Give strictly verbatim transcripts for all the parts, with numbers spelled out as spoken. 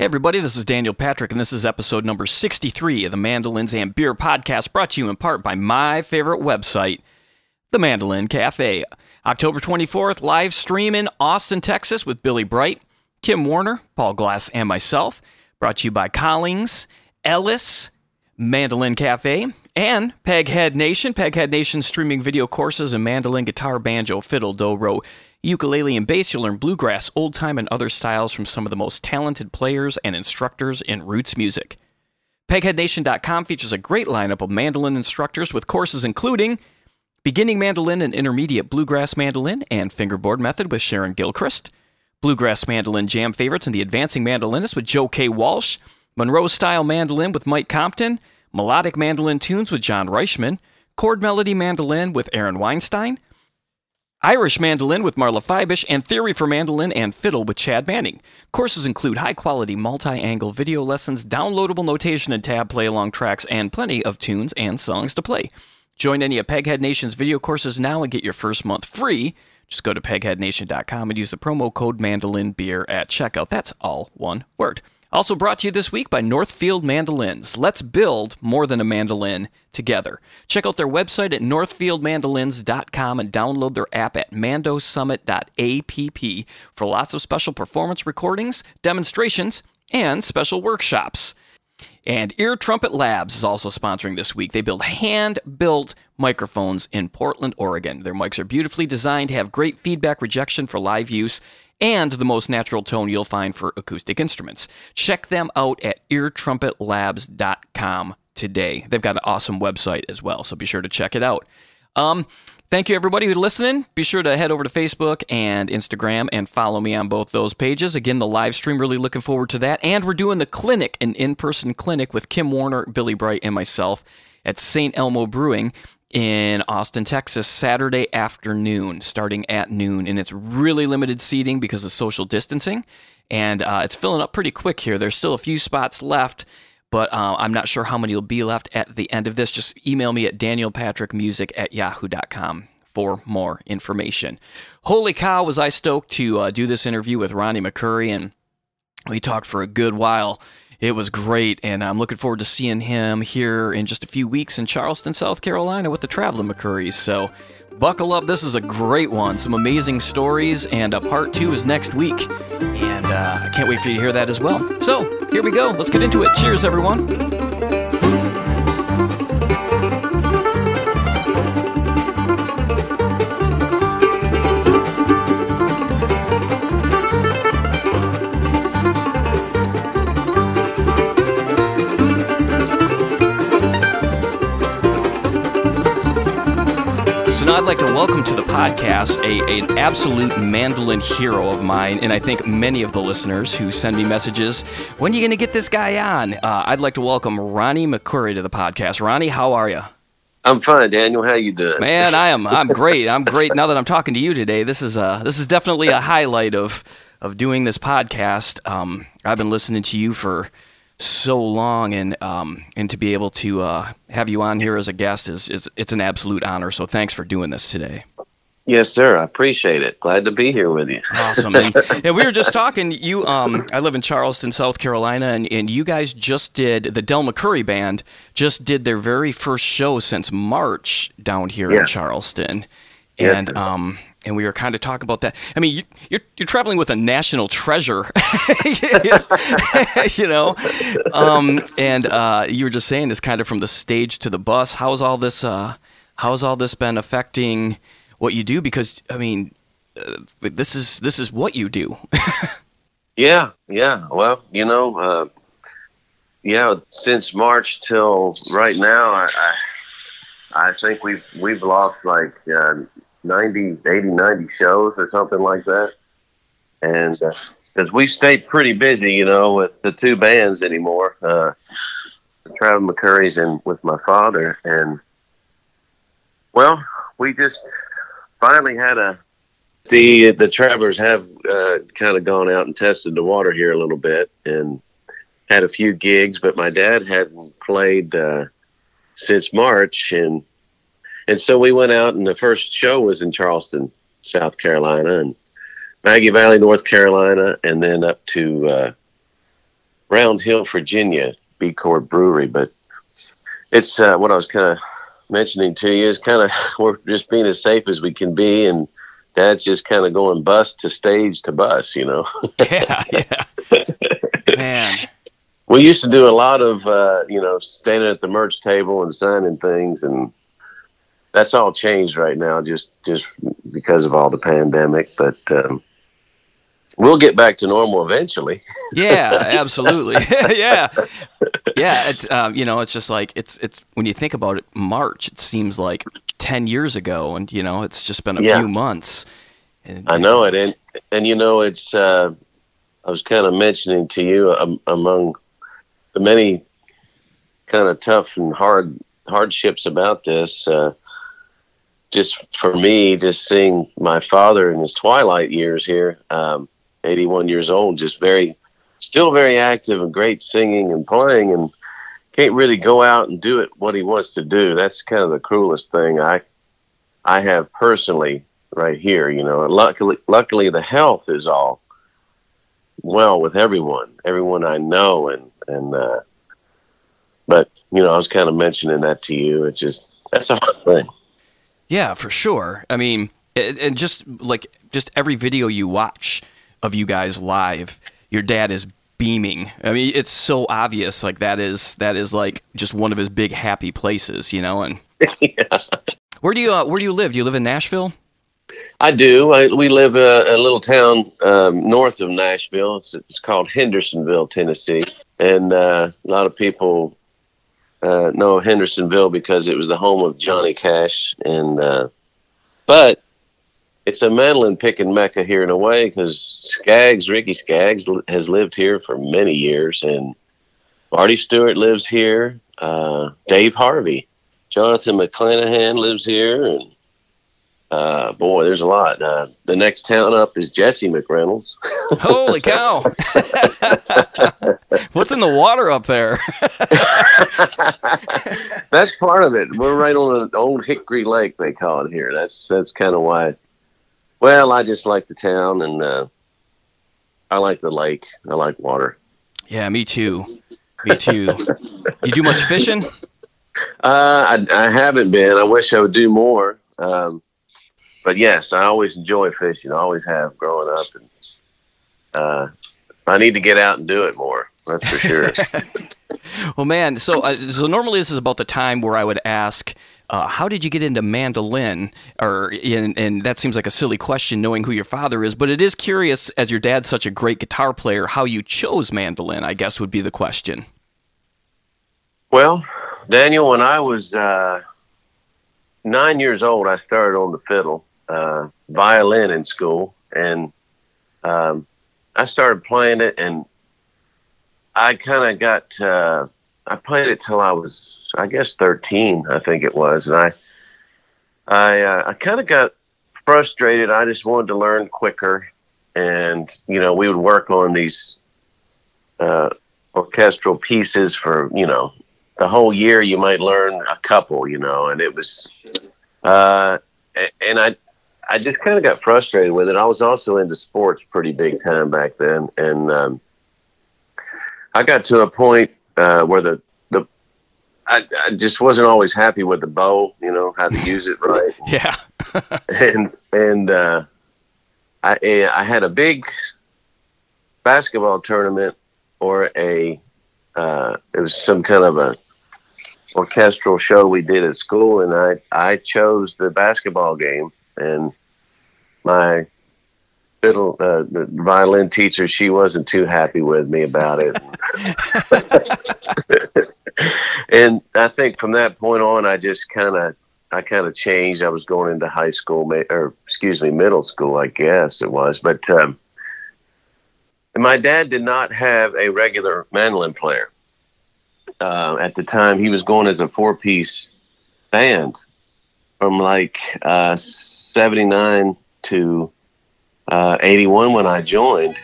Hey everybody, this is Daniel Patrick, and this is episode number sixty-three of the Mandolins and Beer Podcast, brought to you in part by my favorite website, the Mandolin Cafe. October twenty-fourth, live stream in Austin, Texas with Billy Bright, Kim Warner, Paul Glass, and myself. Brought to you by Collings, Ellis, Mandolin Cafe, and Peghead Nation. Peghead Nation streaming video courses in mandolin, guitar, banjo, fiddle, dobro, ukulele, and bass. You'll learn bluegrass, old time, and other styles from some of the most talented players and instructors in roots music. Peghead Nation dot com features a great lineup of mandolin instructors with courses including beginning mandolin and intermediate bluegrass mandolin and fingerboard method with Sharon Gilchrist, bluegrass mandolin jam favorites and the advancing mandolinist with Joe K. Walsh, Monroe style mandolin with Mike Compton, melodic mandolin tunes with John Reichman, chord melody mandolin with Aaron Weinstein, Irish mandolin with Marla Fibish, and theory for mandolin and fiddle with Chad Manning. Courses include high-quality multi-angle video lessons, downloadable notation and tab play-along tracks, and plenty of tunes and songs to play. Join any of Peghead Nation's video courses now and get your first month free. Just go to Peghead Nation dot com and use the promo code MandolinBeer at checkout. That's all one word. Also brought to you this week by Northfield Mandolins. Let's build more than a mandolin together. Check out their website at northfield mandolins dot com and download their app at mando summit dot app for lots of special performance recordings, demonstrations, and special workshops. And Ear Trumpet Labs is also sponsoring this week. They build hand-built microphones in Portland, Oregon. Their mics are beautifully designed, have great feedback rejection for live use, and the most natural tone you'll find for acoustic instruments. Check them out at ear trumpet labs dot com today. They've got an awesome website as well, so be sure to check it out. Um, thank you, everybody who's listening. Be sure to head over to Facebook and Instagram and follow me on both those pages. Again, the live stream, really looking forward to that. And we're doing the clinic, an in-person clinic with Kim Warner, Billy Bright, and myself at Saint Elmo Brewing in Austin, Texas, Saturday afternoon, starting at noon. And it's really limited seating because of social distancing. And uh, it's filling up pretty quick here. There's still a few spots left, but uh, I'm not sure how many will be left at the end of this. Just email me at daniel patrick music at yahoo dot com for more information. Holy cow, was I stoked to uh, do this interview with Ronnie McCoury, and we talked for a good while. It was great, and I'm looking forward to seeing him here in just a few weeks in Charleston, South Carolina with the Traveling McCourys. So buckle up. This is a great one. Some amazing stories, and uh, part two is next week. And uh, I can't wait for you to hear that as well. So here we go. Let's get into it. Cheers, everyone. I'd like to welcome to the podcast a, an absolute mandolin hero of mine, and I think many of the listeners who send me messages, when are you going to get this guy on? Uh, I'd like to welcome Ronnie McCoury to the podcast. Ronnie, how are you? I'm fine, Daniel. How you doing? Man, I am. I'm great. I'm great. Now that I'm talking to you today, this is a, this is definitely a highlight of of doing this podcast. Um, I've been listening to you for so long, and um and to be able to uh have you on here as a guest is is it's an absolute honor, so thanks for doing this today. Yes, sir, I appreciate it. Glad to be here with you. Awesome. And, and we were just talking, you um I live in Charleston, South Carolina, and, and you guys just did, the Del McCoury band just did their very first show since March down here. Yeah. In Charleston. Yeah. And um And we were kind of talking about that. I mean, you, you're you're traveling with a national treasure, you know. Um, and uh, you were just saying this, kind of from the stage to the bus. How's all this? Uh, how's all this been affecting what you do? Because I mean, uh, this is this is what you do. yeah, yeah. Well, you know, uh, yeah. Since March till right now, I I, I think we've we've lost like. Uh, ninety, eighty, ninety shows or something like that. And because uh, we stayed pretty busy, you know, with the two bands anymore, uh, the Traveling McCourys and with my father. And, well, we just finally had a, the, the Travelers have uh, kind of gone out and tested the water here a little bit and had a few gigs, but my dad hadn't played uh, since March. And, And so we went out, and the first show was in Charleston, South Carolina, and Maggie Valley, North Carolina, and then up to uh, Round Hill, Virginia, B Corp Brewery. But it's uh, what I was kind of mentioning to you is kind of we're just being as safe as we can be, and Dad's just kind of going bus to stage to bus, you know. Yeah, yeah. Man. We used to do a lot of, uh, you know, standing at the merch table and signing things, and that's all changed right now just, just because of all the pandemic. But um, we'll get back to normal eventually. Yeah, absolutely. Yeah. Yeah, it's, um, you know, it's just like, it's it's when you think about it, March, it seems like ten years ago, and, you know, it's just been a yeah. few months. And, I know it. And, and you know, it's, uh, I was kind of mentioning to you um, among the many kind of tough and hard hardships about this, uh, just for me, just seeing my father in his twilight years here, um, eighty-one years old, just very, still very active and great singing and playing, and can't really go out and do it what he wants to do. That's kind of the cruelest thing I, I have personally right here, you know. And luckily, luckily the health is all well with everyone, everyone I know, and, and, uh, but, you know, I was kind of mentioning that to you. It just, that's a hard thing. Yeah, for sure. I mean, and just like, just every video you watch of you guys live, your dad is beaming. I mean, it's so obvious. Like that is, that is like just one of his big happy places, you know? And yeah. Where do you, uh, where do you live? Do you live in Nashville? I do. I, we live uh, a little town um, north of Nashville. It's, it's called Hendersonville, Tennessee. And uh, a lot of people uh, know Hendersonville because it was the home of Johnny Cash. And uh, but it's a mandolin picking mecca here in a way because Skaggs, Ricky Skaggs, has lived here for many years. And Marty Stewart lives here. Uh, Dave Harvey. Jonathan McClanahan lives here. And Uh, boy, there's a lot. Uh, the next town up is Jesse McReynolds. Holy cow. What's in the water up there? That's part of it. We're right on an old Hickory Lake, they call it here. That's, that's kind of why. Well, I just like the town, and uh, I like the lake. I like water. Yeah, me too. Me too. You do much fishing? Uh, I, I haven't been. I wish I would do more. Um, But yes, I always enjoy fishing. I always have growing up, and uh, I need to get out and do it more. That's for sure. Well, man, so uh, so normally this is about the time where I would ask, uh, how did you get into mandolin? Or and, and that seems like a silly question, knowing who your father is. But it is curious, as your dad's such a great guitar player, how you chose mandolin, I guess, would be the question. Well, Daniel, when I was uh, nine years old, I started on the fiddle. Uh, violin in school, and um, I started playing it, and I kind of got, uh, I played it till I was, I guess, thirteen, I think it was, and I, I, uh, I kind of got frustrated. I just wanted to learn quicker, and, you know, we would work on these uh, orchestral pieces for, you know, the whole year. You might learn a couple, you know, and it was, uh, and I, I just kind of got frustrated with it. I was also into sports pretty big time back then. And um, I got to a point uh, where the, the I, I just wasn't always happy with the bow, you know, how to use it right. Yeah. and and uh, I, I had a big basketball tournament, or a, uh, it was some kind of a orchestral show we did at school, and I, I chose the basketball game. And my fiddle, uh, the violin teacher, she wasn't too happy with me about it. And I think from that point on, I just kind of, I kind of changed. I was going into high school, or excuse me, middle school, I guess it was. But um, my dad did not have a regular mandolin player. Uh, at the time, he was going as a four-piece band from like uh, seventy-nine to uh, eighty-one when I joined.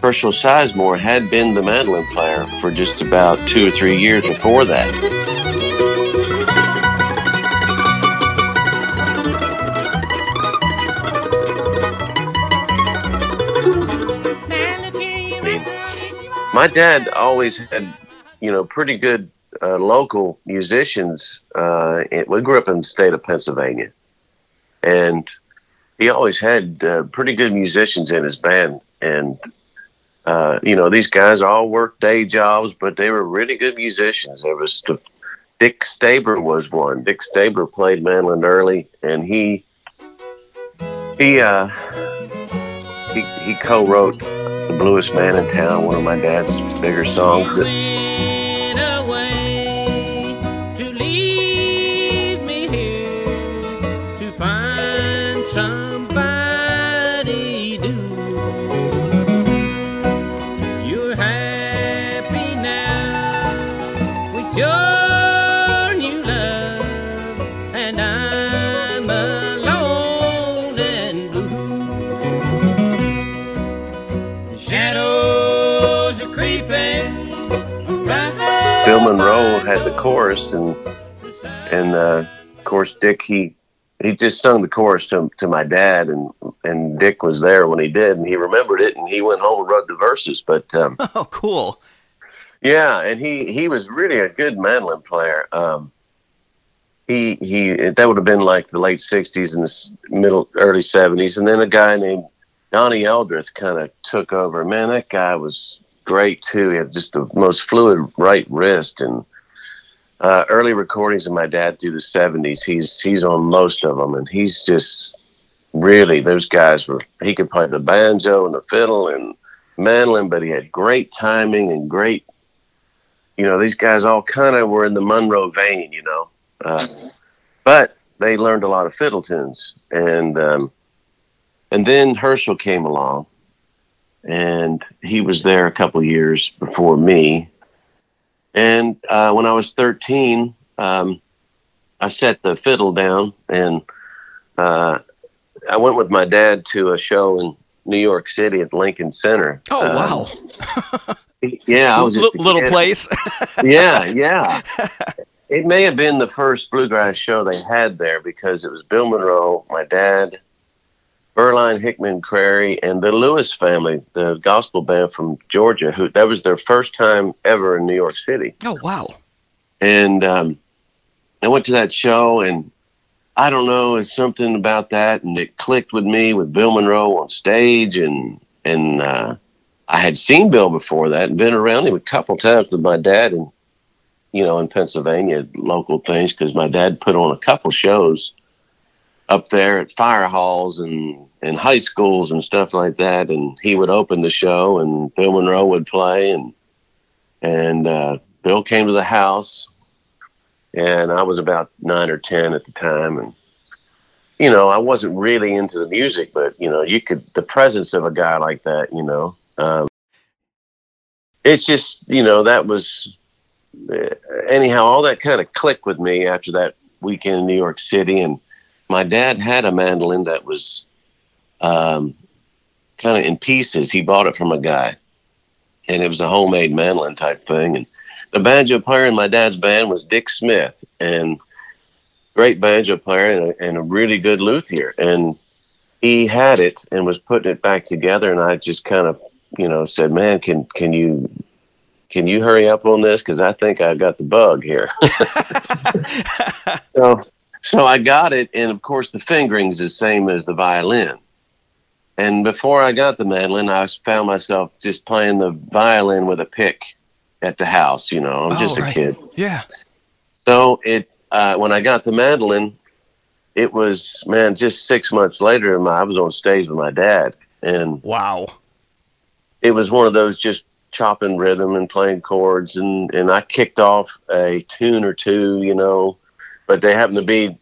Herschel Sizemore had been the mandolin player for just about two or three years before that. My dad always had, you know, pretty good uh, local musicians. Uh, we grew up in the state of Pennsylvania, and he always had uh, pretty good musicians in his band. And, uh, you know, these guys all worked day jobs, but they were really good musicians. There was the, Dick Staber was one. Dick Staber played mandolin early, and he he uh, he, he co-wrote "The Bluest Man in Town," one of my dad's bigger songs. That, Bill Monroe had the chorus, and and uh, of course Dick he he just sung the chorus to to my dad, and and Dick was there when he did, and he remembered it, and he went home and wrote the verses. But um, oh, cool! Yeah, and he he was really a good mandolin player. Um, he he that would have been like the late sixties and the middle early seventies, and then a guy named Donnie Eldrith kind of took over. Man, that guy was great too. He had just the most fluid right wrist, and uh, early recordings of my dad through the seventies. He's he's on most of them, and he's just really those guys were. He could play the banjo and the fiddle and mandolin, but he had great timing and great. You know, these guys all kind of were in the Monroe vein, you know, uh, but they learned a lot of fiddle tunes, and um, and then Herschel came along. And he was there a couple years before me. And uh, when I was thirteen, um, I set the fiddle down, and uh, I went with my dad to a show in New York City at Lincoln Center. Oh, um, wow. Yeah. I was L- little place. Yeah, yeah. It may have been the first bluegrass show they had there, because it was Bill Monroe, my dad, Erline Hickman Crary, and the Lewis family, the gospel band from Georgia, who that was their first time ever in New York City. Oh, wow. And um, I went to that show, and I don't know, it's something about that, and it clicked with me with Bill Monroe on stage, and and uh, I had seen Bill before that and been around him a couple times with my dad, and you know, in Pennsylvania, local things, because my dad put on a couple shows up there at fire halls and, and high schools and stuff like that. And he would open the show, and Bill Monroe would play. And and uh, Bill came to the house, and I was about nine or ten at the time. And, you know, I wasn't really into the music, but, you know, you could, the presence of a guy like that, you know, um, it's just, you know, that was, uh, anyhow, all that kind of clicked with me after that weekend in New York City. And my dad had a mandolin that was um, kind of in pieces. He bought it from a guy, and it was a homemade mandolin type thing. And the banjo player in my dad's band was Dick Smith, and great banjo player and a, and a really good luthier. And he had it and was putting it back together. And I just kind of, you know, said, "Man, can can you?" Can you hurry up on this? Because I think I got the bug here. so. So I got it, and of course the fingering's the same as the violin. And before I got the mandolin, I found myself just playing the violin with a pick at the house. You know, I'm oh, just a right. kid. Yeah. So it uh, when I got the mandolin, it was man just six months later. My, I was on stage with my dad, and wow, it was one of those just chopping rhythm and playing chords, and and I kicked off a tune or two, you know. But they happen to be,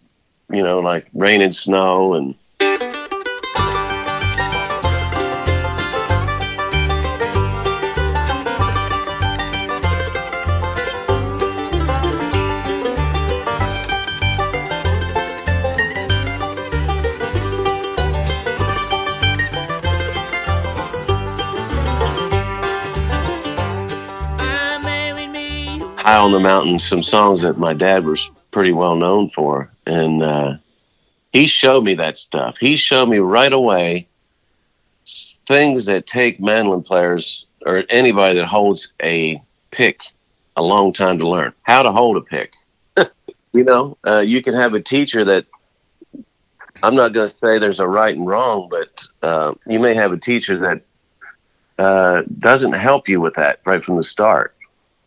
you know, like Rain and Snow and High on the Mountain, some songs that my dad was pretty well known for. And uh, he showed me that stuff. He showed me right away things that take mandolin players or anybody that holds a pick a long time to learn how to hold a pick. You know, uh, you can have a teacher that, I'm not going to say there's a right and wrong, but uh, you may have a teacher that uh, doesn't help you with that right from the start,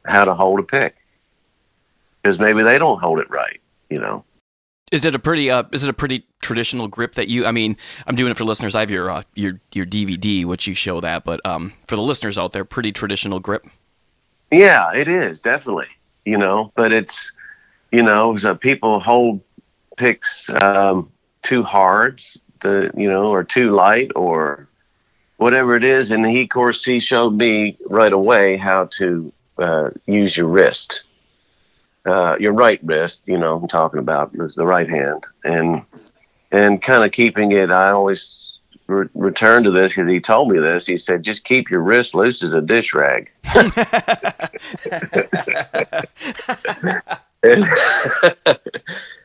how to hold a pick, because maybe they don't hold it right, you know. Is it a pretty uh, is it a pretty traditional grip that you? I mean, I'm doing it for listeners. I have your uh, your your D V D, which you show that, but um, for the listeners out there, pretty traditional grip. Yeah, it is definitely, you know, but it's, you know, so people hold picks um, too hard, the you know, or too light, or whatever it is, and he, of course, he showed me right away how to uh, use your wrist. Uh, your right wrist, you know, I'm talking about is the right hand, and and kind of keeping it. I always re- return to this because he told me this. He said, "Just keep your wrist loose as a dish rag." and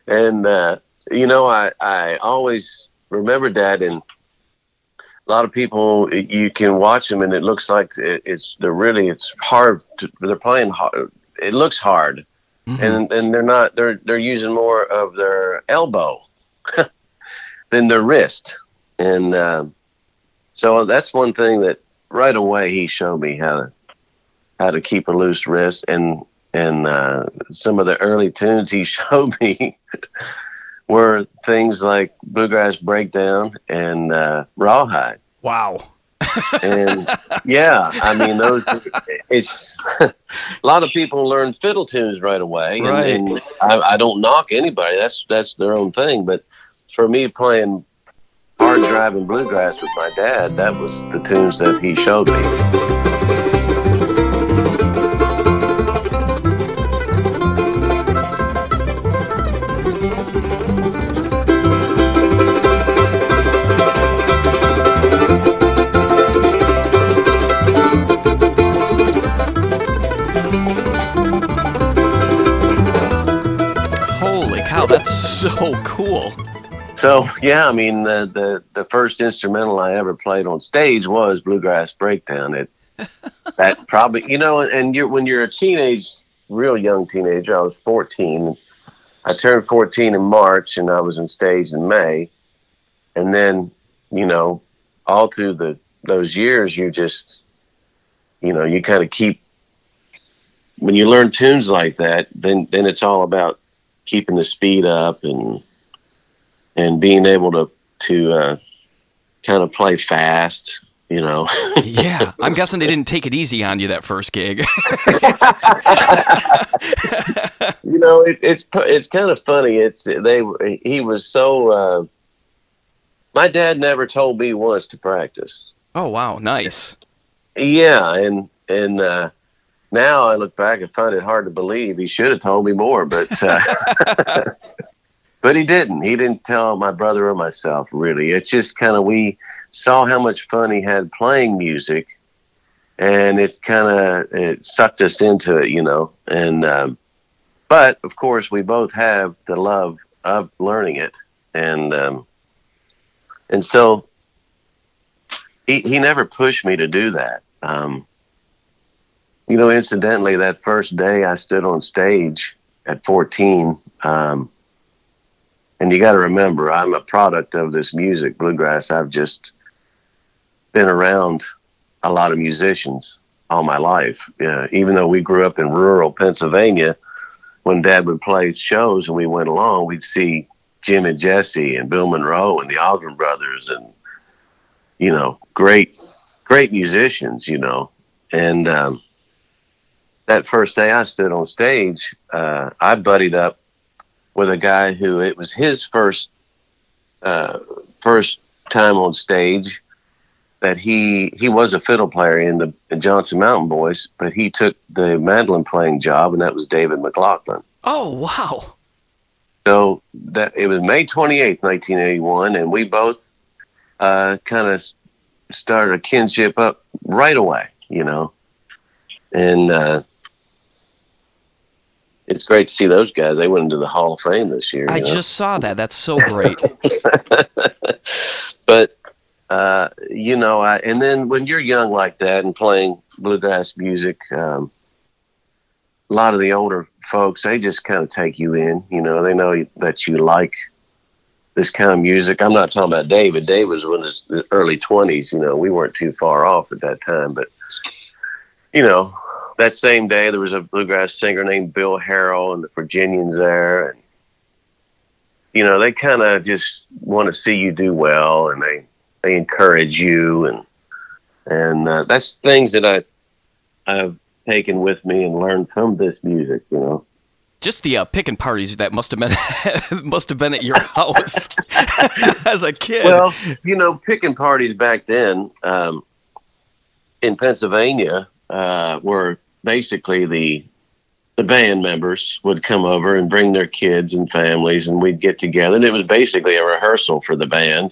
and uh, you know, I I always remembered that. And a lot of people, you can watch them, and it looks like it, it's they're really it's hard. To, they're playing hard. It looks hard. Mm-hmm. And and they're not they're they're using more of their elbow than their wrist, and uh, so that's one thing that right away he showed me how to how to keep a loose wrist, and and uh, some of the early tunes he showed me were things like Bluegrass Breakdown and uh, Rawhide. Wow. And yeah, I mean, those, it's a lot of people learn fiddle tunes right away. And, right. and I, I don't knock anybody. That's that's their own thing. But for me, playing hard drive and bluegrass with my dad, that was the tunes that he showed me. That's so cool. So, yeah, I mean, the, the, the first instrumental I ever played on stage was Bluegrass Breakdown. It that probably, you know, and you're, when you're a teenage, real young teenager, I was fourteen. I turned fourteen in March, and I was on stage in May. And then, you know, all through the those years, you just, you know, you kind of keep, when you learn tunes like that, then then it's all about keeping the speed up and and being able to to uh, kind of play fast, you know. Yeah, I'm guessing they didn't take it easy on you that first gig. You know, it, it's it's kind of funny. It's they he was so. Uh, my dad never told me once to practice. Oh wow, nice. Yeah, and and. Uh, Now I look back and find it hard to believe he should have told me more, but uh, but he didn't. He didn't tell my brother or myself, really. It's just kind of we saw how much fun he had playing music, and it kind of it sucked us into it, you know. And um, but, of course, we both have the love of learning it. And, um, and so he, he never pushed me to do that. Um You know, incidentally, that first day I stood on stage at fourteen, um, and you got to remember, I'm a product of this music, bluegrass. I've just been around a lot of musicians all my life. Yeah, even though we grew up in rural Pennsylvania, when Dad would play shows and we went along, we'd see Jim and Jesse and Bill Monroe and the Ogden Brothers and, you know, great, great musicians, you know, and, um, that first day I stood on stage, uh, I buddied up with a guy who it was his first uh, first time on stage. That he he was a fiddle player in the in Johnson Mountain Boys, but he took the mandolin playing job, and that was David McLaughlin. Oh wow! So that it was May twenty-eighth, nineteen eighty-one, and we both uh, kind of started a kinship up right away, you know, and. Uh, It's great to see those guys. They went into the Hall of Fame this year. I know? Just saw that. That's so great. But uh, you know, I, and then when you're young like that and playing bluegrass music, um, a lot of the older folks, they just kind of take you in, you know, they know that you like this kind of music. I'm not talking about David. Dave was in his early twenties, you know, we weren't too far off at that time, but you know, that same day there was a bluegrass singer named Bill Harrell and the Virginians there. And, you know, they kind of just want to see you do well and they, they encourage you. And, and, uh, that's things that I, I've taken with me and learned from this music, you know. Just the uh, picking parties that must have been must have been at your house as a kid. Well, you know, picking parties back then um, in Pennsylvania uh, were basically the the band members would come over and bring their kids and families, and we'd get together. And it was basically a rehearsal for the band,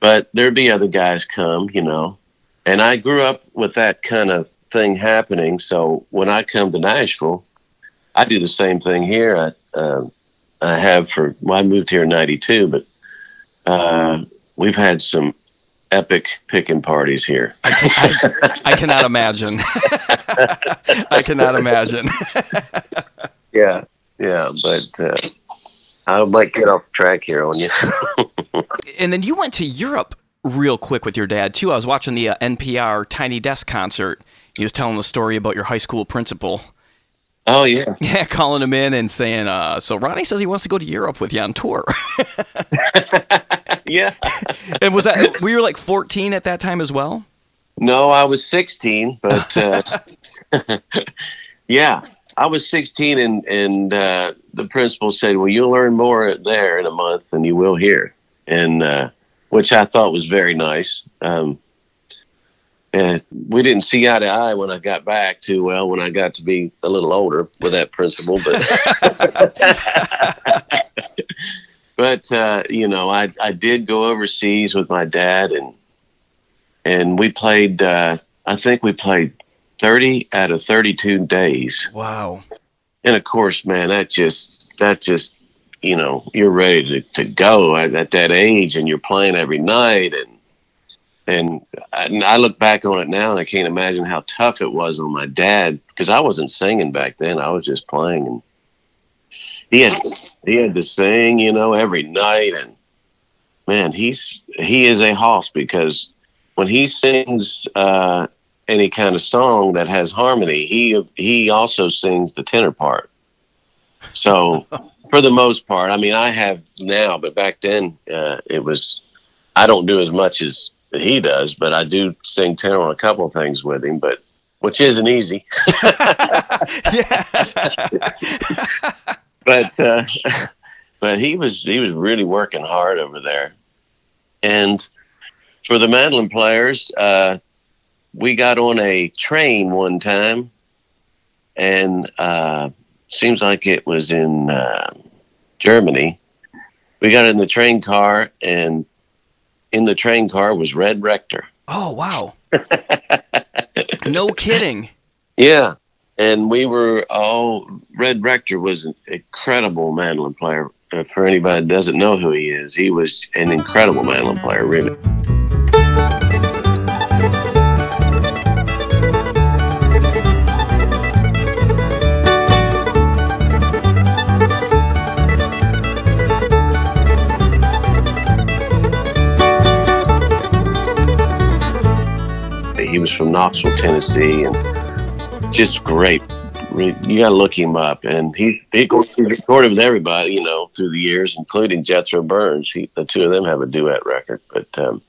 but there'd be other guys come, you know. And I grew up with that kind of thing happening, so when I come to Nashville, I do the same thing here. I uh, I have for well, I moved here in ninety-two, but uh, we've had some epic picking parties here. I, can, I, I cannot imagine. I cannot imagine. yeah, yeah, but uh, I might get off track here on you. And then you went to Europe real quick with your dad too. I was watching the uh, N P R Tiny Desk concert. He was telling the story about your high school principal. Oh, yeah. Yeah, calling him in and saying, uh, so Ronnie says he wants to go to Europe with you on tour. Yeah. And was that, were you like fourteen at that time as well? No, I was sixteen, but uh, yeah, I was sixteen and, and uh, the principal said, well, you'll learn more there in a month than you will here. And uh, which I thought was very nice. Um, And we didn't see eye to eye when I got back too well, when I got to be a little older with that principal. But, but uh, you know, I, I did go overseas with my dad and and we played, uh, I think we played thirty out of thirty-two days. Wow. And of course, man, that just, that just, you know, you're ready to, to go at, at that age and you're playing every night and, And I look back on it now, and I can't imagine how tough it was on my dad because I wasn't singing back then; I was just playing. And he had he had to sing, you know, every night. And man, he's he is a hoss because when he sings uh, any kind of song that has harmony, he he also sings the tenor part. So for the most part, I mean, I have now, but back then uh, it was I don't do as much as he does, but I do sing tenor on a couple of things with him, but which isn't easy. but uh, but he was he was really working hard over there. And for the mandolin players, uh, we got on a train one time, and uh, seems like it was in uh, Germany. We got in the train car and. In the train car was Red Rector. Oh, wow. No kidding. Yeah. And we were all, Red Rector was an incredible mandolin player. For anybody that doesn't know who he is, he was an incredible mandolin player, really. He was from Knoxville, Tennessee, and just great. You got to look him up. And he, he recorded with everybody, you know, through the years, including Jethro Burns. He, the two of them have a duet record. But um,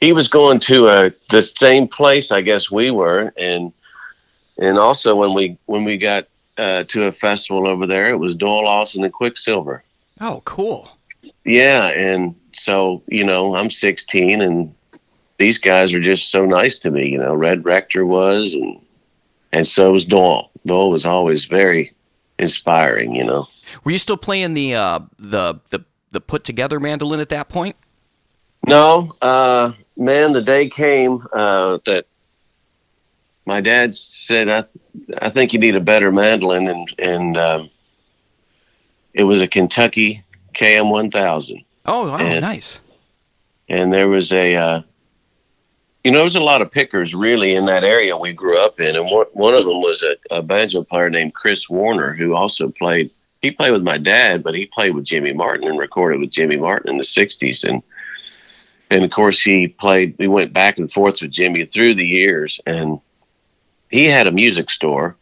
he was going to uh, the same place, I guess, we were. And and also when we when we got uh, to a festival over there, it was Doyle Lawson and Quicksilver. Oh, cool. Yeah, and so, you know, I'm sixteen, and these guys were just so nice to me, you know. Red Rector was, and and so was Doyle. Doyle was always very inspiring, you know. Were you still playing the uh, the the the put together mandolin at that point? No, uh, man. The day came uh, that my dad said, "I I think you need a better mandolin," and and um, it was a Kentucky K M one thousand. Oh, wow, and, nice. and there was a, uh, you know, there was a lot of pickers really in that area we grew up in, and one, one of them was a, a banjo player named Chris Warner, who also played. He played with my dad, but he played with Jimmy Martin and recorded with Jimmy Martin in the sixties, and and of course he played. We went back and forth with Jimmy through the years, and he had a music store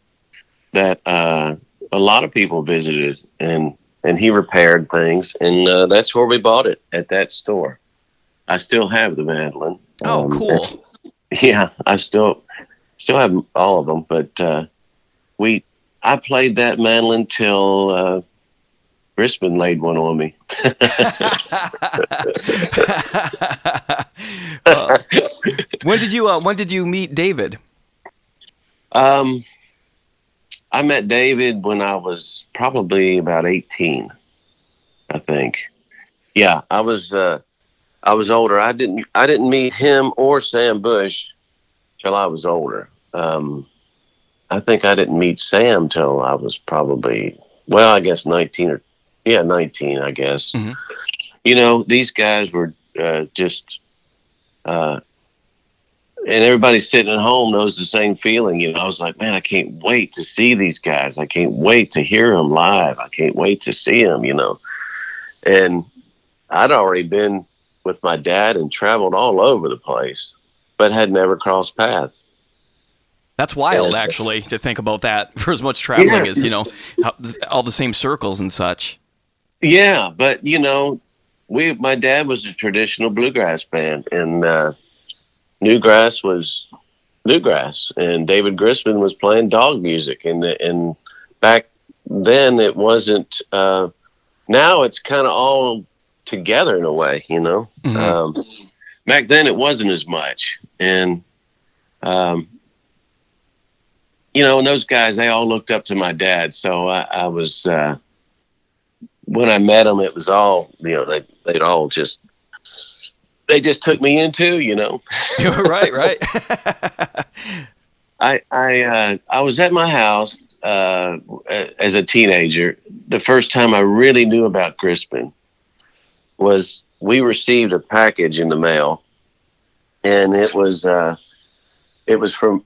that uh, a lot of people visited, and and he repaired things, and uh, that's where we bought it, at that store. I still have the mandolin. Oh, um, cool. Yeah, I still still have all of them, but uh, we I played that mandolin till uh, Brisbane laid one on me. uh, when did you uh, when did you meet David? Um, I met David when I was probably about eighteen, I think. Yeah, I was. Uh, I was older. I didn't I didn't meet him or Sam Bush till I was older. Um, I think I didn't meet Sam till I was probably, well, I guess nineteen or, yeah, nineteen, I guess. Mm-hmm. You know, these guys were uh, just, uh, and everybody sitting at home knows the same feeling. You know, I was like, man, I can't wait to see these guys. I can't wait to hear them live. I can't wait to see them, you know. And I'd already been with my dad and traveled all over the place, but had never crossed paths. That's wild, actually, to think about that, for as much traveling yeah. as, you know, all the same circles and such. Yeah, but, you know, we my dad was a traditional bluegrass band, and uh, Newgrass was Newgrass, and David Grisman was playing dog music, and, and back then it wasn't, uh, now it's kind of all together in a way, you know. Mm-hmm. Um, back then it wasn't as much, and um, you know, and those guys, they all looked up to my dad. So I, I was uh, when I met them, it was all, you know, they they'd all just they just took me in too, you know. You're right, right. I I uh, I was at my house uh, as a teenager. The first time I really knew about Crispin was we received a package in the mail, and it was uh, it was from,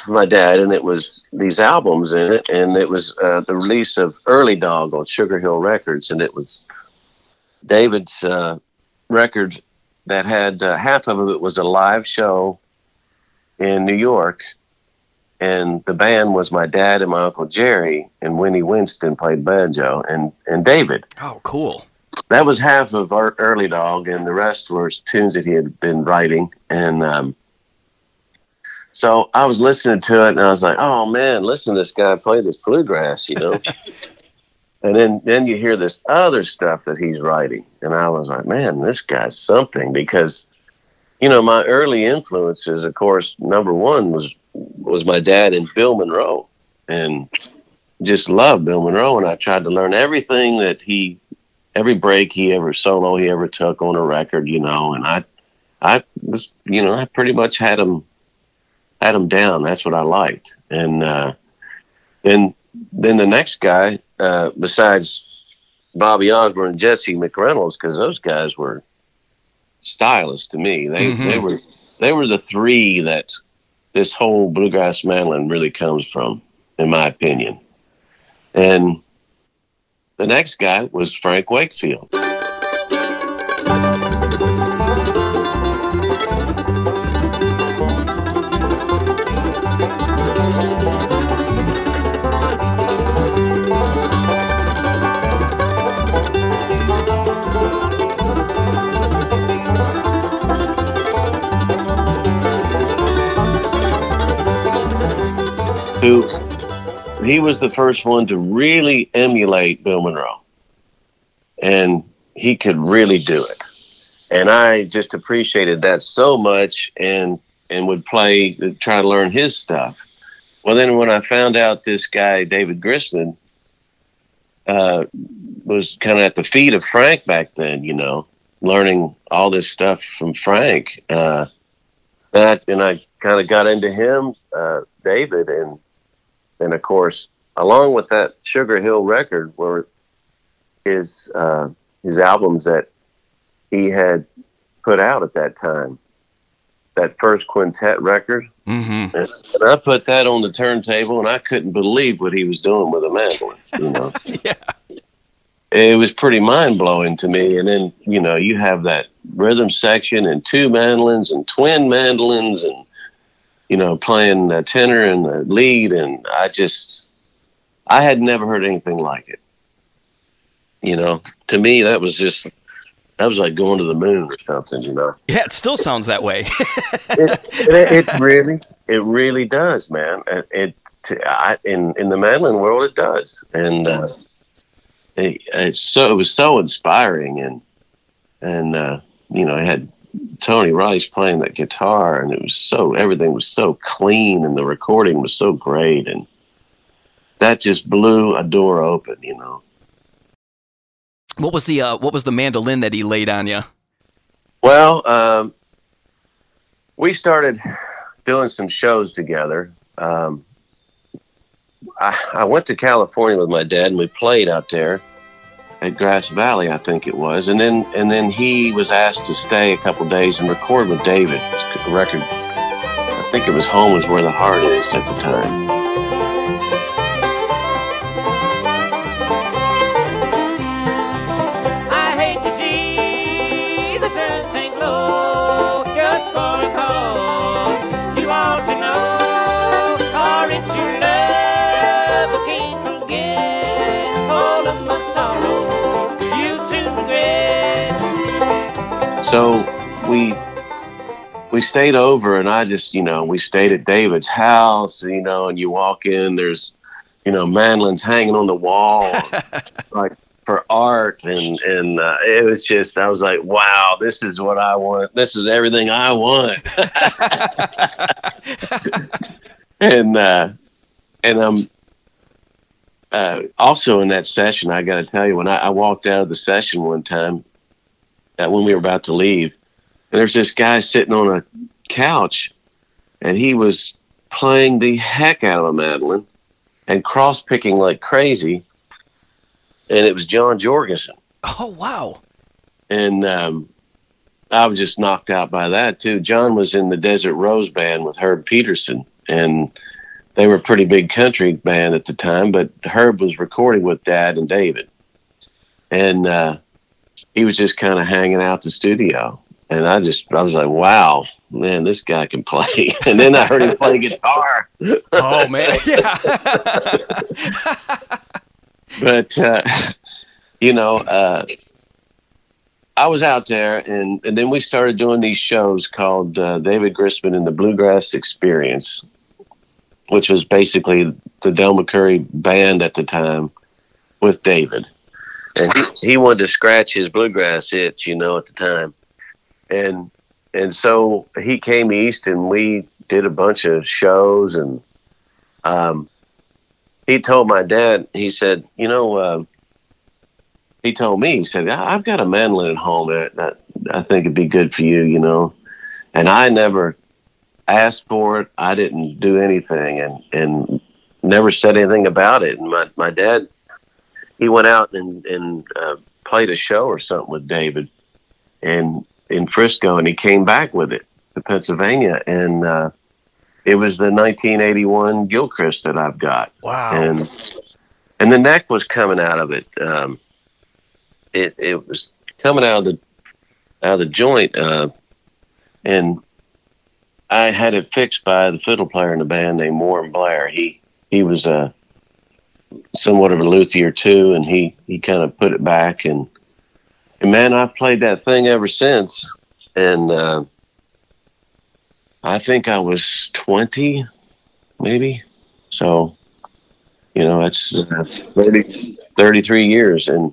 from my dad, and it was these albums in it, and it was uh, the release of Early Dog on Sugar Hill Records, and it was David's uh, record that had uh, half of it was a live show in New York, and the band was my dad and my Uncle Jerry, and Winnie Winston played banjo, and, and David. Oh, cool. That was half of our Early Dog, and the rest were tunes that he had been writing. And um, so I was listening to it, and I was like, oh, man, listen to this guy play this bluegrass, you know. and then, then you hear this other stuff that he's writing. And I was like, man, this guy's something. Because, you know, my early influences, of course, number one was, was my dad and Bill Monroe. And just loved Bill Monroe, and I tried to learn everything that he every break he ever solo he ever took on a record, you know, and I, I was, you know, I pretty much had him, had him down. That's what I liked. And, uh, and then the next guy, uh, besides Bobby Osborne and Jesse McReynolds, cause those guys were stylists to me. They, mm-hmm. they were, they were the three that this whole bluegrass mandolin really comes from, in my opinion. And the next guy was Frank Wakefield. Who? He was the first one to really emulate Bill Monroe, and he could really do it. And I just appreciated that so much, and and would play, try to learn his stuff. Well, then when I found out this guy, David Grisman, uh, was kind of at the feet of Frank back then, you know, learning all this stuff from Frank. Uh, that, and I kind of got into him, uh, David, and And of course, along with that Sugar Hill record were his uh, his albums that he had put out at that time, that first quintet record. Mm-hmm. And I put that on the turntable, and I couldn't believe what he was doing with a mandolin. You know, yeah. It was pretty mind blowing to me. And then, you know, you have that rhythm section and two mandolins and twin mandolins, and you know, playing the tenor and the lead, and I just, I had never heard anything like it. You know, to me, that was just, that was like going to the moon or something, you know? Yeah, it still sounds that way. it, it, it really, it really does, man. It, it I, in, in the mandolin world, it does. And uh, it, it's so, it was so inspiring. And, and uh, you know, I had Tony Rice playing that guitar, and it was so, everything was so clean, and the recording was so great. And that just blew a door open, you know? What was the uh, what was the mandolin that he laid on you? Well, um, we started doing some shows together. Um, I, I went to California with my dad, and we played out there at Grass Valley, I think it was. And then and then he was asked to stay a couple days and record with David. His record, I think it was Home Is Where the Heart Is at the time. So we we stayed over, and I just, you know, we stayed at David's house, you know, and you walk in, there's, you know, mandolins hanging on the wall, like for art. And, and uh, it was just, I was like, wow, this is what I want. This is everything I want. and, uh, and I'm uh, also in that session, I got to tell you, when I, I walked out of the session one time, that when we were about to leave, and there's this guy sitting on a couch, and he was playing the heck out of a mandolin and cross-picking like crazy, and it was John Jorgensen. Oh, wow. And um, I was just knocked out by that, too. John was in the Desert Rose Band with Herb Peterson, and they were a pretty big country band at the time, but Herb was recording with Dad and David. And... uh he was just kind of hanging out the studio, and I just, I was like, wow, man, this guy can play. And then I heard him play guitar. Oh man. Yeah. But, uh, you know, uh, I was out there, and, and then we started doing these shows called, uh, David Grisman and the Bluegrass Experience, which was basically the Del McCoury band at the time with David. And he, he wanted to scratch his bluegrass itch, you know, at the time. And and so he came east, and we did a bunch of shows. And um, he told my dad, he said, you know, uh, he told me, he said, I, I've got a mandolin at home that, that I think would be good for you, you know. And I never asked for it. I didn't do anything, and, and never said anything about it. And my, my dad... he went out and, and uh, played a show or something with David and in Frisco, and he came back with it to Pennsylvania. And uh, it was the nineteen eighty-one Gilchrist that I've got. Wow. And and the neck was coming out of it. Um, it it was coming out of the out of the joint, uh, and I had it fixed by the fiddle player in the band named Warren Blair. He he was a uh, somewhat of a luthier too, and he he kind of put it back, and and man, I've played that thing ever since. And uh I think I was twenty maybe, so you know, that's uh, thirty, thirty-three years. And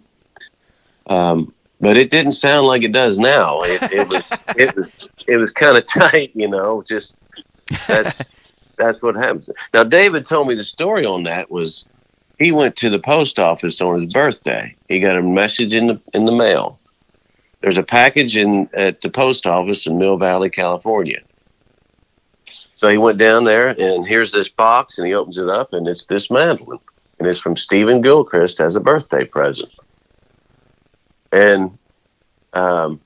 um but it didn't sound like it does now. It, it was it was it was kind of tight, you know, just that's that's what happens now. David told me the story on that was he went to the post office on his birthday. He got a message in the in the mail. There's a package in at the post office in Mill Valley, California. So he went down there, and here's this box, and he opens it up, and it's this mandolin, and it's from Stephen Gilchrist as a birthday present. And um,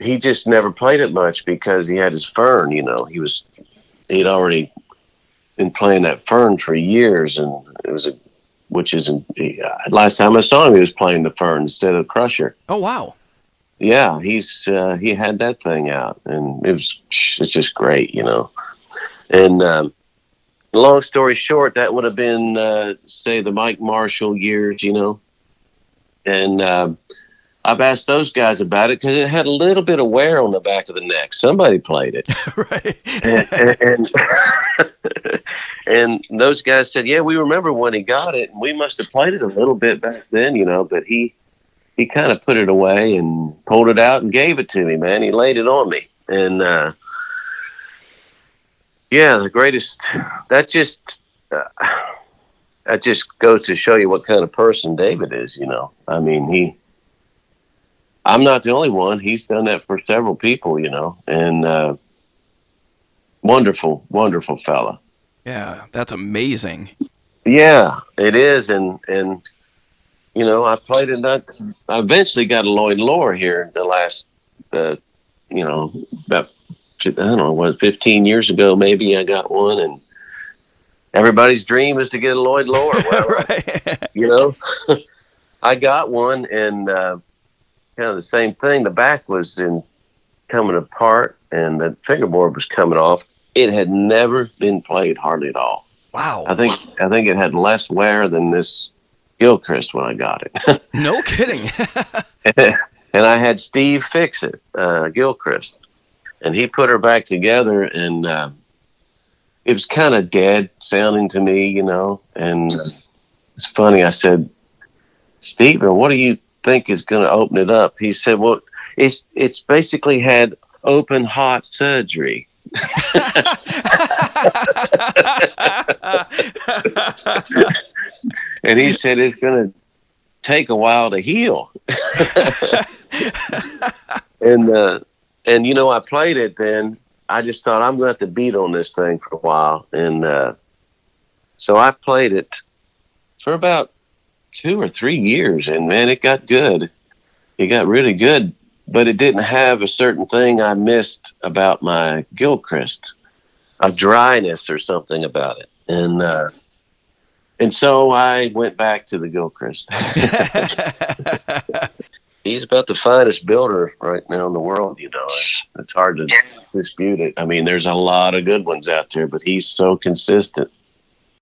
he just never played it much because he had his fern, you know. He was, he'd already been playing that fern for years, and it was a, which is, uh, last time I saw him, he was playing the fern instead of Crusher. Oh, wow. Yeah, he's, uh, he had that thing out, and it was, it's just great, you know. And, um, long story short, that would have been, uh, say, the Mike Marshall years, you know. And uh, I've asked those guys about it because it had a little bit of wear on the back of the neck. Somebody played it. Right. and and, and those guys said, yeah, we remember when he got it, and we must have played it a little bit back then, you know. But he, he kind of put it away and pulled it out and gave it to me, man. He laid it on me. And, uh, yeah, the greatest – that just uh, – that just goes to show you what kind of person David is, you know. I mean, he, I'm not the only one. He's done that for several people, you know, and uh, wonderful, wonderful fella. Yeah, that's amazing. Yeah, it is. And, and you know, I played in that. I eventually got a Lloyd Lohr here the last, uh, you know, about, I don't know, what, fifteen years ago, maybe I got one. And everybody's dream is to get a Lloyd Lohr. Well, right. You know, I got one, and uh, kind of the same thing. The back was in coming apart, and the fingerboard was coming off. It had never been played hardly at all. Wow. I think I think it had less wear than this Gilchrist when I got it. No kidding. And I had Steve fix it, uh, Gilchrist, and he put her back together, and. Uh, It was kind of dead sounding to me, you know, and it's funny. I said, Steven, what do you think is going to open it up? He said, well, it's it's basically had open heart surgery. And he said, it's going to take a while to heal. and, uh, and, you know, I played it then. I just thought I'm going to have to beat on this thing for a while. And uh, so I played it for about two or three years. And, man, it got good. It got really good. But it didn't have a certain thing I missed about my Gilchrist, a dryness or something about it. And uh, and so I went back to the Gilchrist. He's about the finest builder right now in the world, you know. It's hard to dispute it. I mean, there's a lot of good ones out there, but he's so consistent.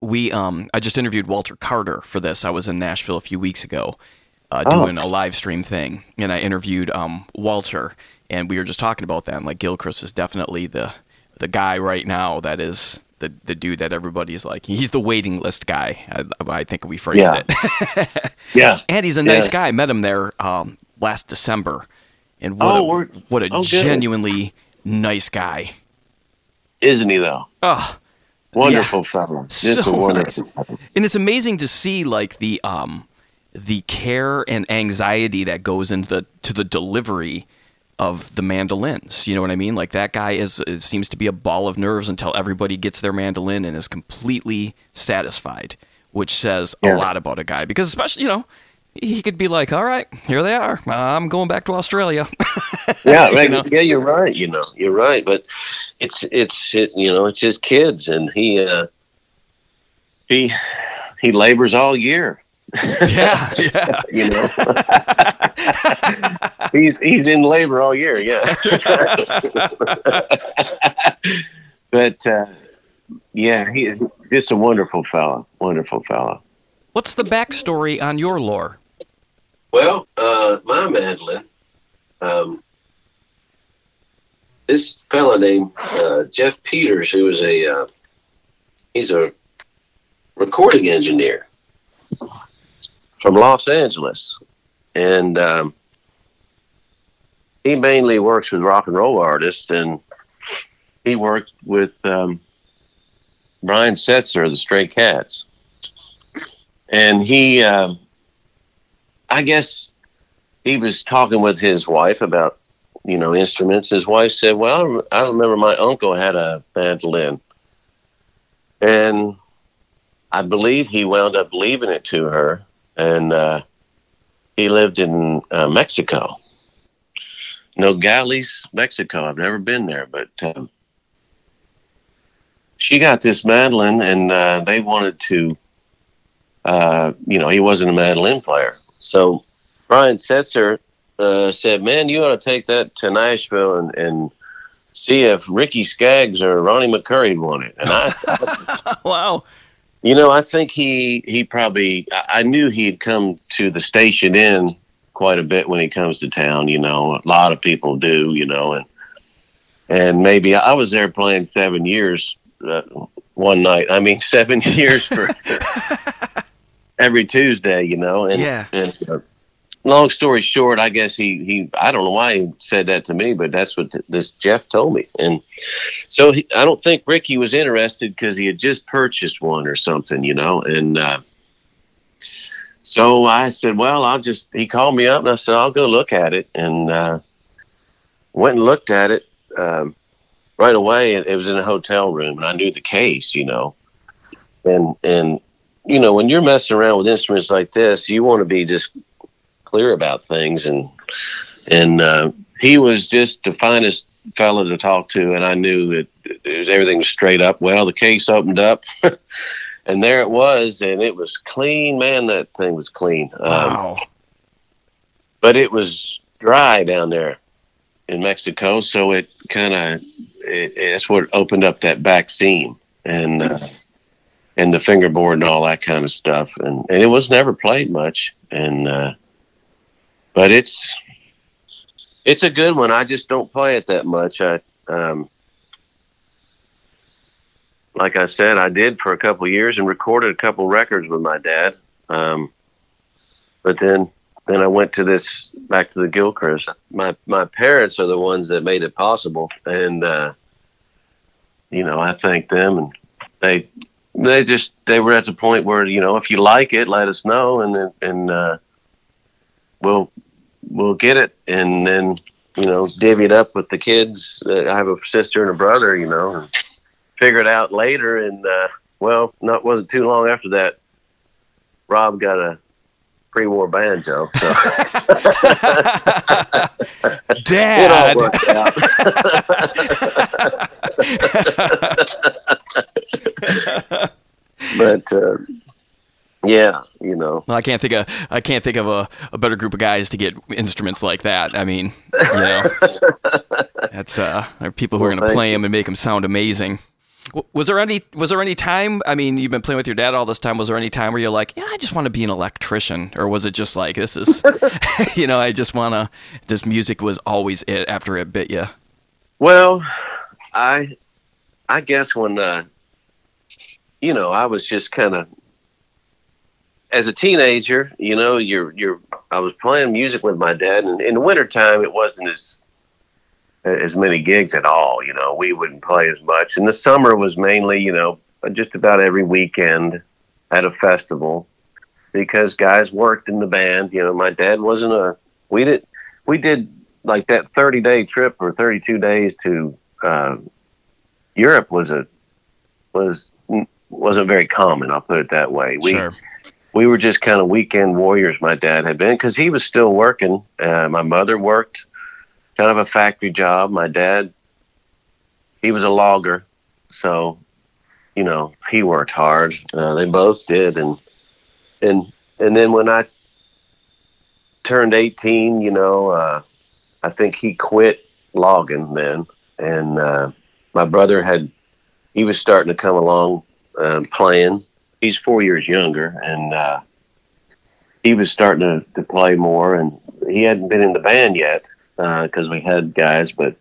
We, um, I just interviewed Walter Carter for this. I was in Nashville a few weeks ago uh, oh. doing a live stream thing, and I interviewed um, Walter, and we were just talking about that. And, like, Gilchrist is definitely the the guy right now that is the, the dude that everybody's like, he's the waiting list guy. I, I think we phrased yeah. it. Yeah. And he's a nice yeah. guy. I met him there. Um, last December, and what oh, a, what a oh, genuinely nice guy. Isn't he, though? Oh, wonderful yeah. fellow. Just so a wonderful nice. Fellow. And it's amazing to see, like, the um the care and anxiety that goes into the to the delivery of the mandolins. You know what I mean? Like, that guy is, is seems to be a ball of nerves until everybody gets their mandolin and is completely satisfied, which says yeah. a lot about a guy, because especially, you know, he could be like, all right, here they are. I'm going back to Australia. yeah, right. you know? Yeah, you're right. You know, you're right. But it's, it's it, you know, it's his kids. And he, uh, he, he labors all year. Yeah, yeah. You know, he's, he's in labor all year. Yeah. But, uh, yeah, he is just a wonderful fellow. Wonderful fellow. What's the backstory on your lore? Well, uh, my mandolin, um, this fella named uh, Jeff Peters, who is a, uh, he's a recording engineer from Los Angeles. And um, he mainly works with rock and roll artists. And he worked with um, Brian Setzer of the Stray Cats. And he, uh, I guess he was talking with his wife about, you know, instruments. His wife said, well, I remember my uncle had a mandolin. And I believe he wound up leaving it to her. And uh, he lived in uh, Mexico. Nogales, Mexico. I've never been there, but um, she got this mandolin, and uh, they wanted to, uh, you know, he wasn't a mandolin player. So Brian Setzer uh, said, man, you ought to take that to Nashville and, and see if Ricky Skaggs or Ronnie McCoury won it. And I, wow. You know, I think he, he probably, I knew he'd come to the Station Inn quite a bit when he comes to town, you know, a lot of people do, you know, and, and maybe I was there playing seven years uh, one night. I mean, seven years for every Tuesday, you know, and, yeah. and uh, long story short, I guess he, he, I don't know why he said that to me, but that's what th- this Jeff told me. And so he, I don't think Ricky was interested because he had just purchased one or something, you know? And, uh, so I said, well, I'll just, he called me up and I said, I'll go look at it. And, uh, went and looked at it, um, right away. It was in a hotel room and I knew the case, you know, and, and, you know, when you're messing around with instruments like this, you want to be just clear about things, and and uh, he was just the finest fellow to talk to, and I knew that everything was straight up. Well, the case opened up, and there it was, and it was clean. Man, that thing was clean. Um, wow. But it was dry down there in Mexico, so it kind of, it, it's what opened up that back seam, and uh, and the fingerboard and all that kind of stuff, and, and it was never played much, and uh, but it's it's a good one. I just don't play it that much. I um, like I said, I did for a couple of years and recorded a couple records with my dad. Um, but then then I went to this back to the Gilchrist. My my parents are the ones that made it possible, and uh, you know, I thank them, and they they just they were at the point where, you know, if you like it, let us know, and and uh, we'll. We'll get it, and then, you know, divvy it up with the kids. Uh, I have a sister and a brother, you know, and figure it out later. And, uh, well, not wasn't too long after that, Rob got a pre-war banjo. So. Dad! It all worked out. But, uh, yeah, you know. Well, I can't think of I can't think of a, a better group of guys to get instruments like that. I mean, you know, that's uh, people who well, are going to play them and make them sound amazing. Was there any Was there any time? I mean, you've been playing with your dad all this time. Was there any time where you're like, yeah, I just want to be an electrician, or was it just like this is, you know, I just want to. This music was always it after it bit you. Well, I, I guess when, uh, you know, I was just kind of. As a teenager, you know, you're, you're, I was playing music with my dad, and in the wintertime, it wasn't as, as many gigs at all. You know, we wouldn't play as much. And the summer was mainly, you know, just about every weekend at a festival because guys worked in the band. You know, my dad wasn't a, we did, we did like that thirty day trip or thirty-two days to, uh, Europe was a, was, wasn't very common. I'll put it that way. We, sure. We were just kind of weekend warriors, my dad had been, because he was still working. Uh, my mother worked kind of a factory job. My dad, he was a logger. So, you know, he worked hard. Uh, they both did. And and and then when I turned eighteen, you know, uh, I think he quit logging then. And uh, my brother had, he was starting to come along uh, playing. He's four years younger, and uh, he was starting to, to play more, and he hadn't been in the band yet because uh, we had guys. But,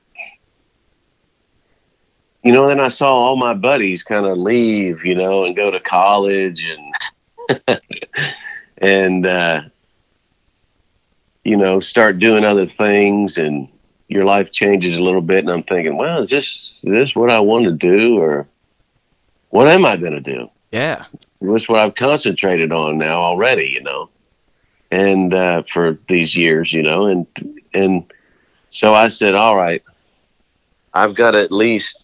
you know, then I saw all my buddies kind of leave, you know, and go to college, and, and uh, you know, start doing other things, and your life changes a little bit. And I'm thinking, well, is this, is this what I want to do, or what am I going to do? Yeah. That's what I've concentrated on now already, you know, and uh, for these years, you know, and and so I said, all right, I've got to at least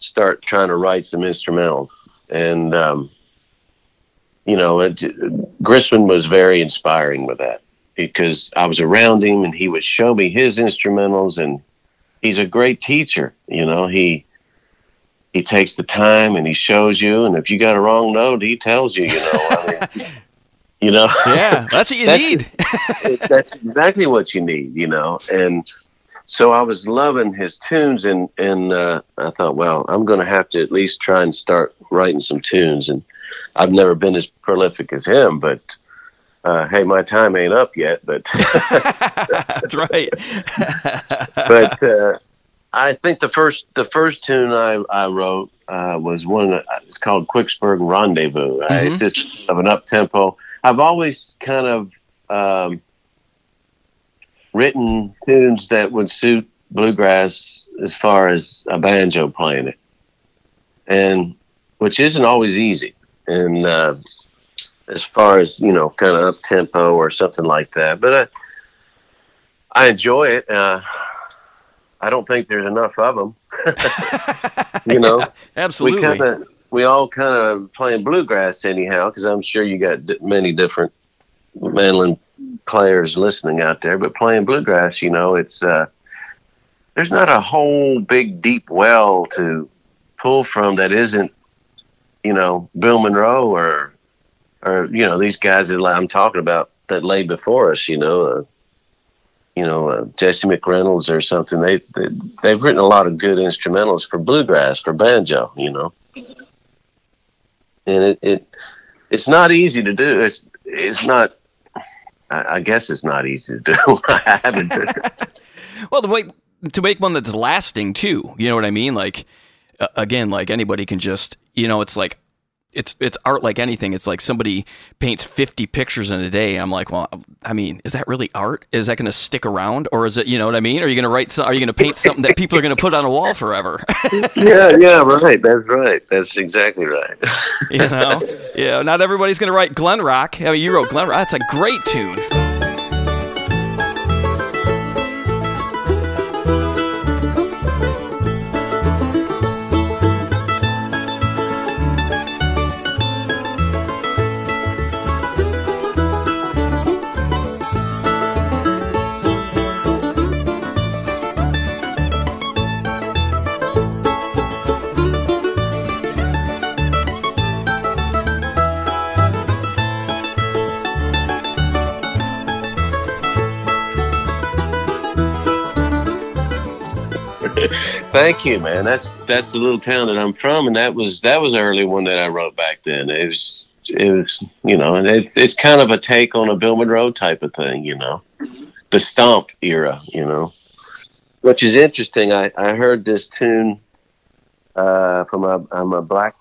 start trying to write some instrumentals. And, um, you know, it, Grisman was very inspiring with that. because I was around him and he would show me his instrumentals, and he's a great teacher. You know, he, he takes the time and he shows you. And if you got a wrong note, he tells you, you know, I mean, you know, yeah, that's what you that's, need. That's exactly what you need, you know? And so I was loving his tunes, and, and, uh, I thought, well, I'm going to have to at least try and start writing some tunes. And I've never been as prolific as him, but, uh, hey, my time ain't up yet, but that's right. But, uh, I think the first the first tune I, I wrote uh, was one. Uh, it's called Quicksburg Rendezvous. Right? Mm-hmm. It's just of an up tempo. I've always kind of um, written tunes that would suit bluegrass as far as a banjo playing it, and which isn't always easy. And uh, as far as, you know, kind of up tempo or something like that, but I I enjoy it. Uh, I don't think there's enough of them. You know, yeah, absolutely. We kind of, we all kind of playing bluegrass anyhow, because I'm sure you got d- many different mandolin players listening out there. But playing bluegrass, you know, it's uh, there's not a whole big deep well to pull from that isn't, you know, Bill Monroe or or you know these guys that I'm talking about that lay before us. You know. Uh, you know, uh, Jesse McReynolds or something, they, they, they've written a lot of good instrumentals for bluegrass, for banjo, you know. And it, it it's not easy to do. It's it's not, I, I guess it's not easy to do. I haven't done it. Well, the way, to make one that's lasting, too, you know what I mean? Like, uh, again, like anybody can just, you know, it's like, It's it's art like anything. It's like somebody paints fifty pictures in a day. I'm like, well, I mean, is that really art? Is that going to stick around, or is it, you know what I mean? Are you going to write? Some, are you going to paint something that people are going to put on a wall forever? yeah, yeah, right. That's right. That's exactly right. You know, yeah. Not everybody's going to write Glen Rock. I mean, you wrote Glen Rock. That's a great tune. Thank you, man. That's that's the little town that I'm from, and that was that was an early one that I wrote back then. It was it was you know, and it, it's kind of a take on a Bill Monroe type of thing, you know, the stomp era, you know, which is interesting. I, I heard this tune uh, from a I'm a black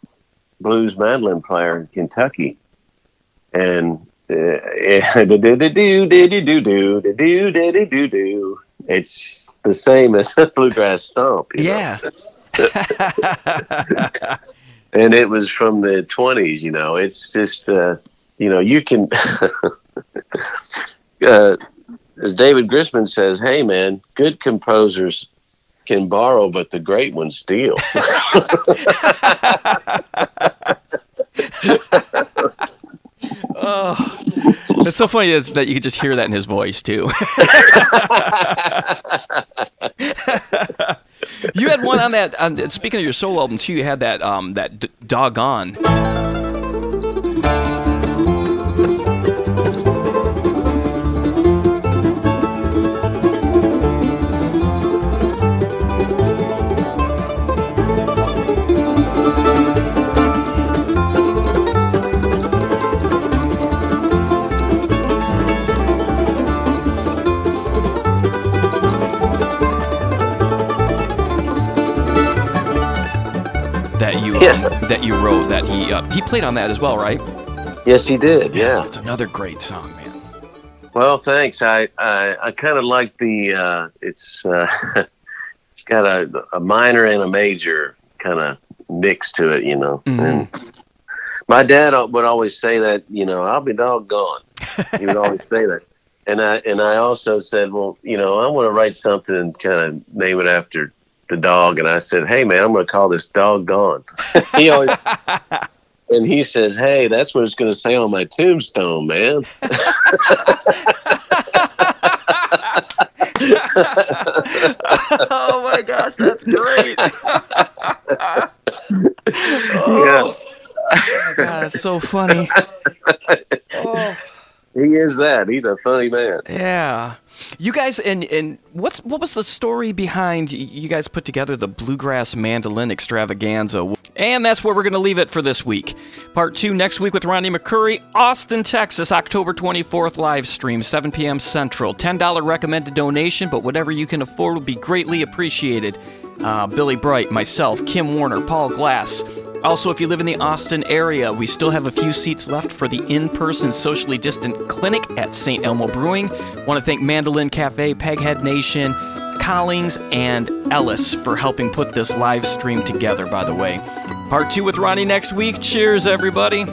blues mandolin player in Kentucky, and do do do do do do do do do do do do. It's the same as a bluegrass stomp. You yeah. Know? And it was from the twenties, you know. It's just, uh, you know, you can, uh, as David Grisman says, hey, man, good composers can borrow, but the great ones steal. Oh, it's so funny that you could just hear that in his voice, too. You had one on that. On, speaking of your solo album, too, you had that um, that d- doggone. That you wrote, that he uh, he played on that as well, right? Yes, he did. Yeah, it's another great song, man. Well, thanks. I I, I kind of like the uh, it's uh, it's got a, a minor and a major kind of mix to it, you know. Mm-hmm. And my dad would always say that, you know, I'll be doggone. He would always say that, and I and I also said, well, you know, I want to write something, kind of name it after the dog, and I said, hey, man, I'm going to call this Doggone. He always, and he says, hey, that's what it's going to say on my tombstone, man. Oh my gosh, that's great. Oh. Yeah. Oh my God, that's so funny. Oh. He is that. He's a funny man. Yeah. You guys, and, and what's what was the story behind you guys put together the Bluegrass Mandolin Extravaganza? And that's where we're going to leave it for this week. Part two next week with Ronnie McCoury, Austin, Texas, October twenty-fourth live stream, seven p.m. Central. ten dollars recommended donation, but whatever you can afford will be greatly appreciated. Uh, Billy Bright, myself, Kim Warner, Paul Glass. Also, if you live in the Austin area, we still have a few seats left for the in-person socially distant clinic at Saint Elmo Brewing. Want to thank Mandolin Cafe, Peghead Nation, Collings, and Ellis for helping put this live stream together, by the way. Part two with Ronnie next week. Cheers, everybody.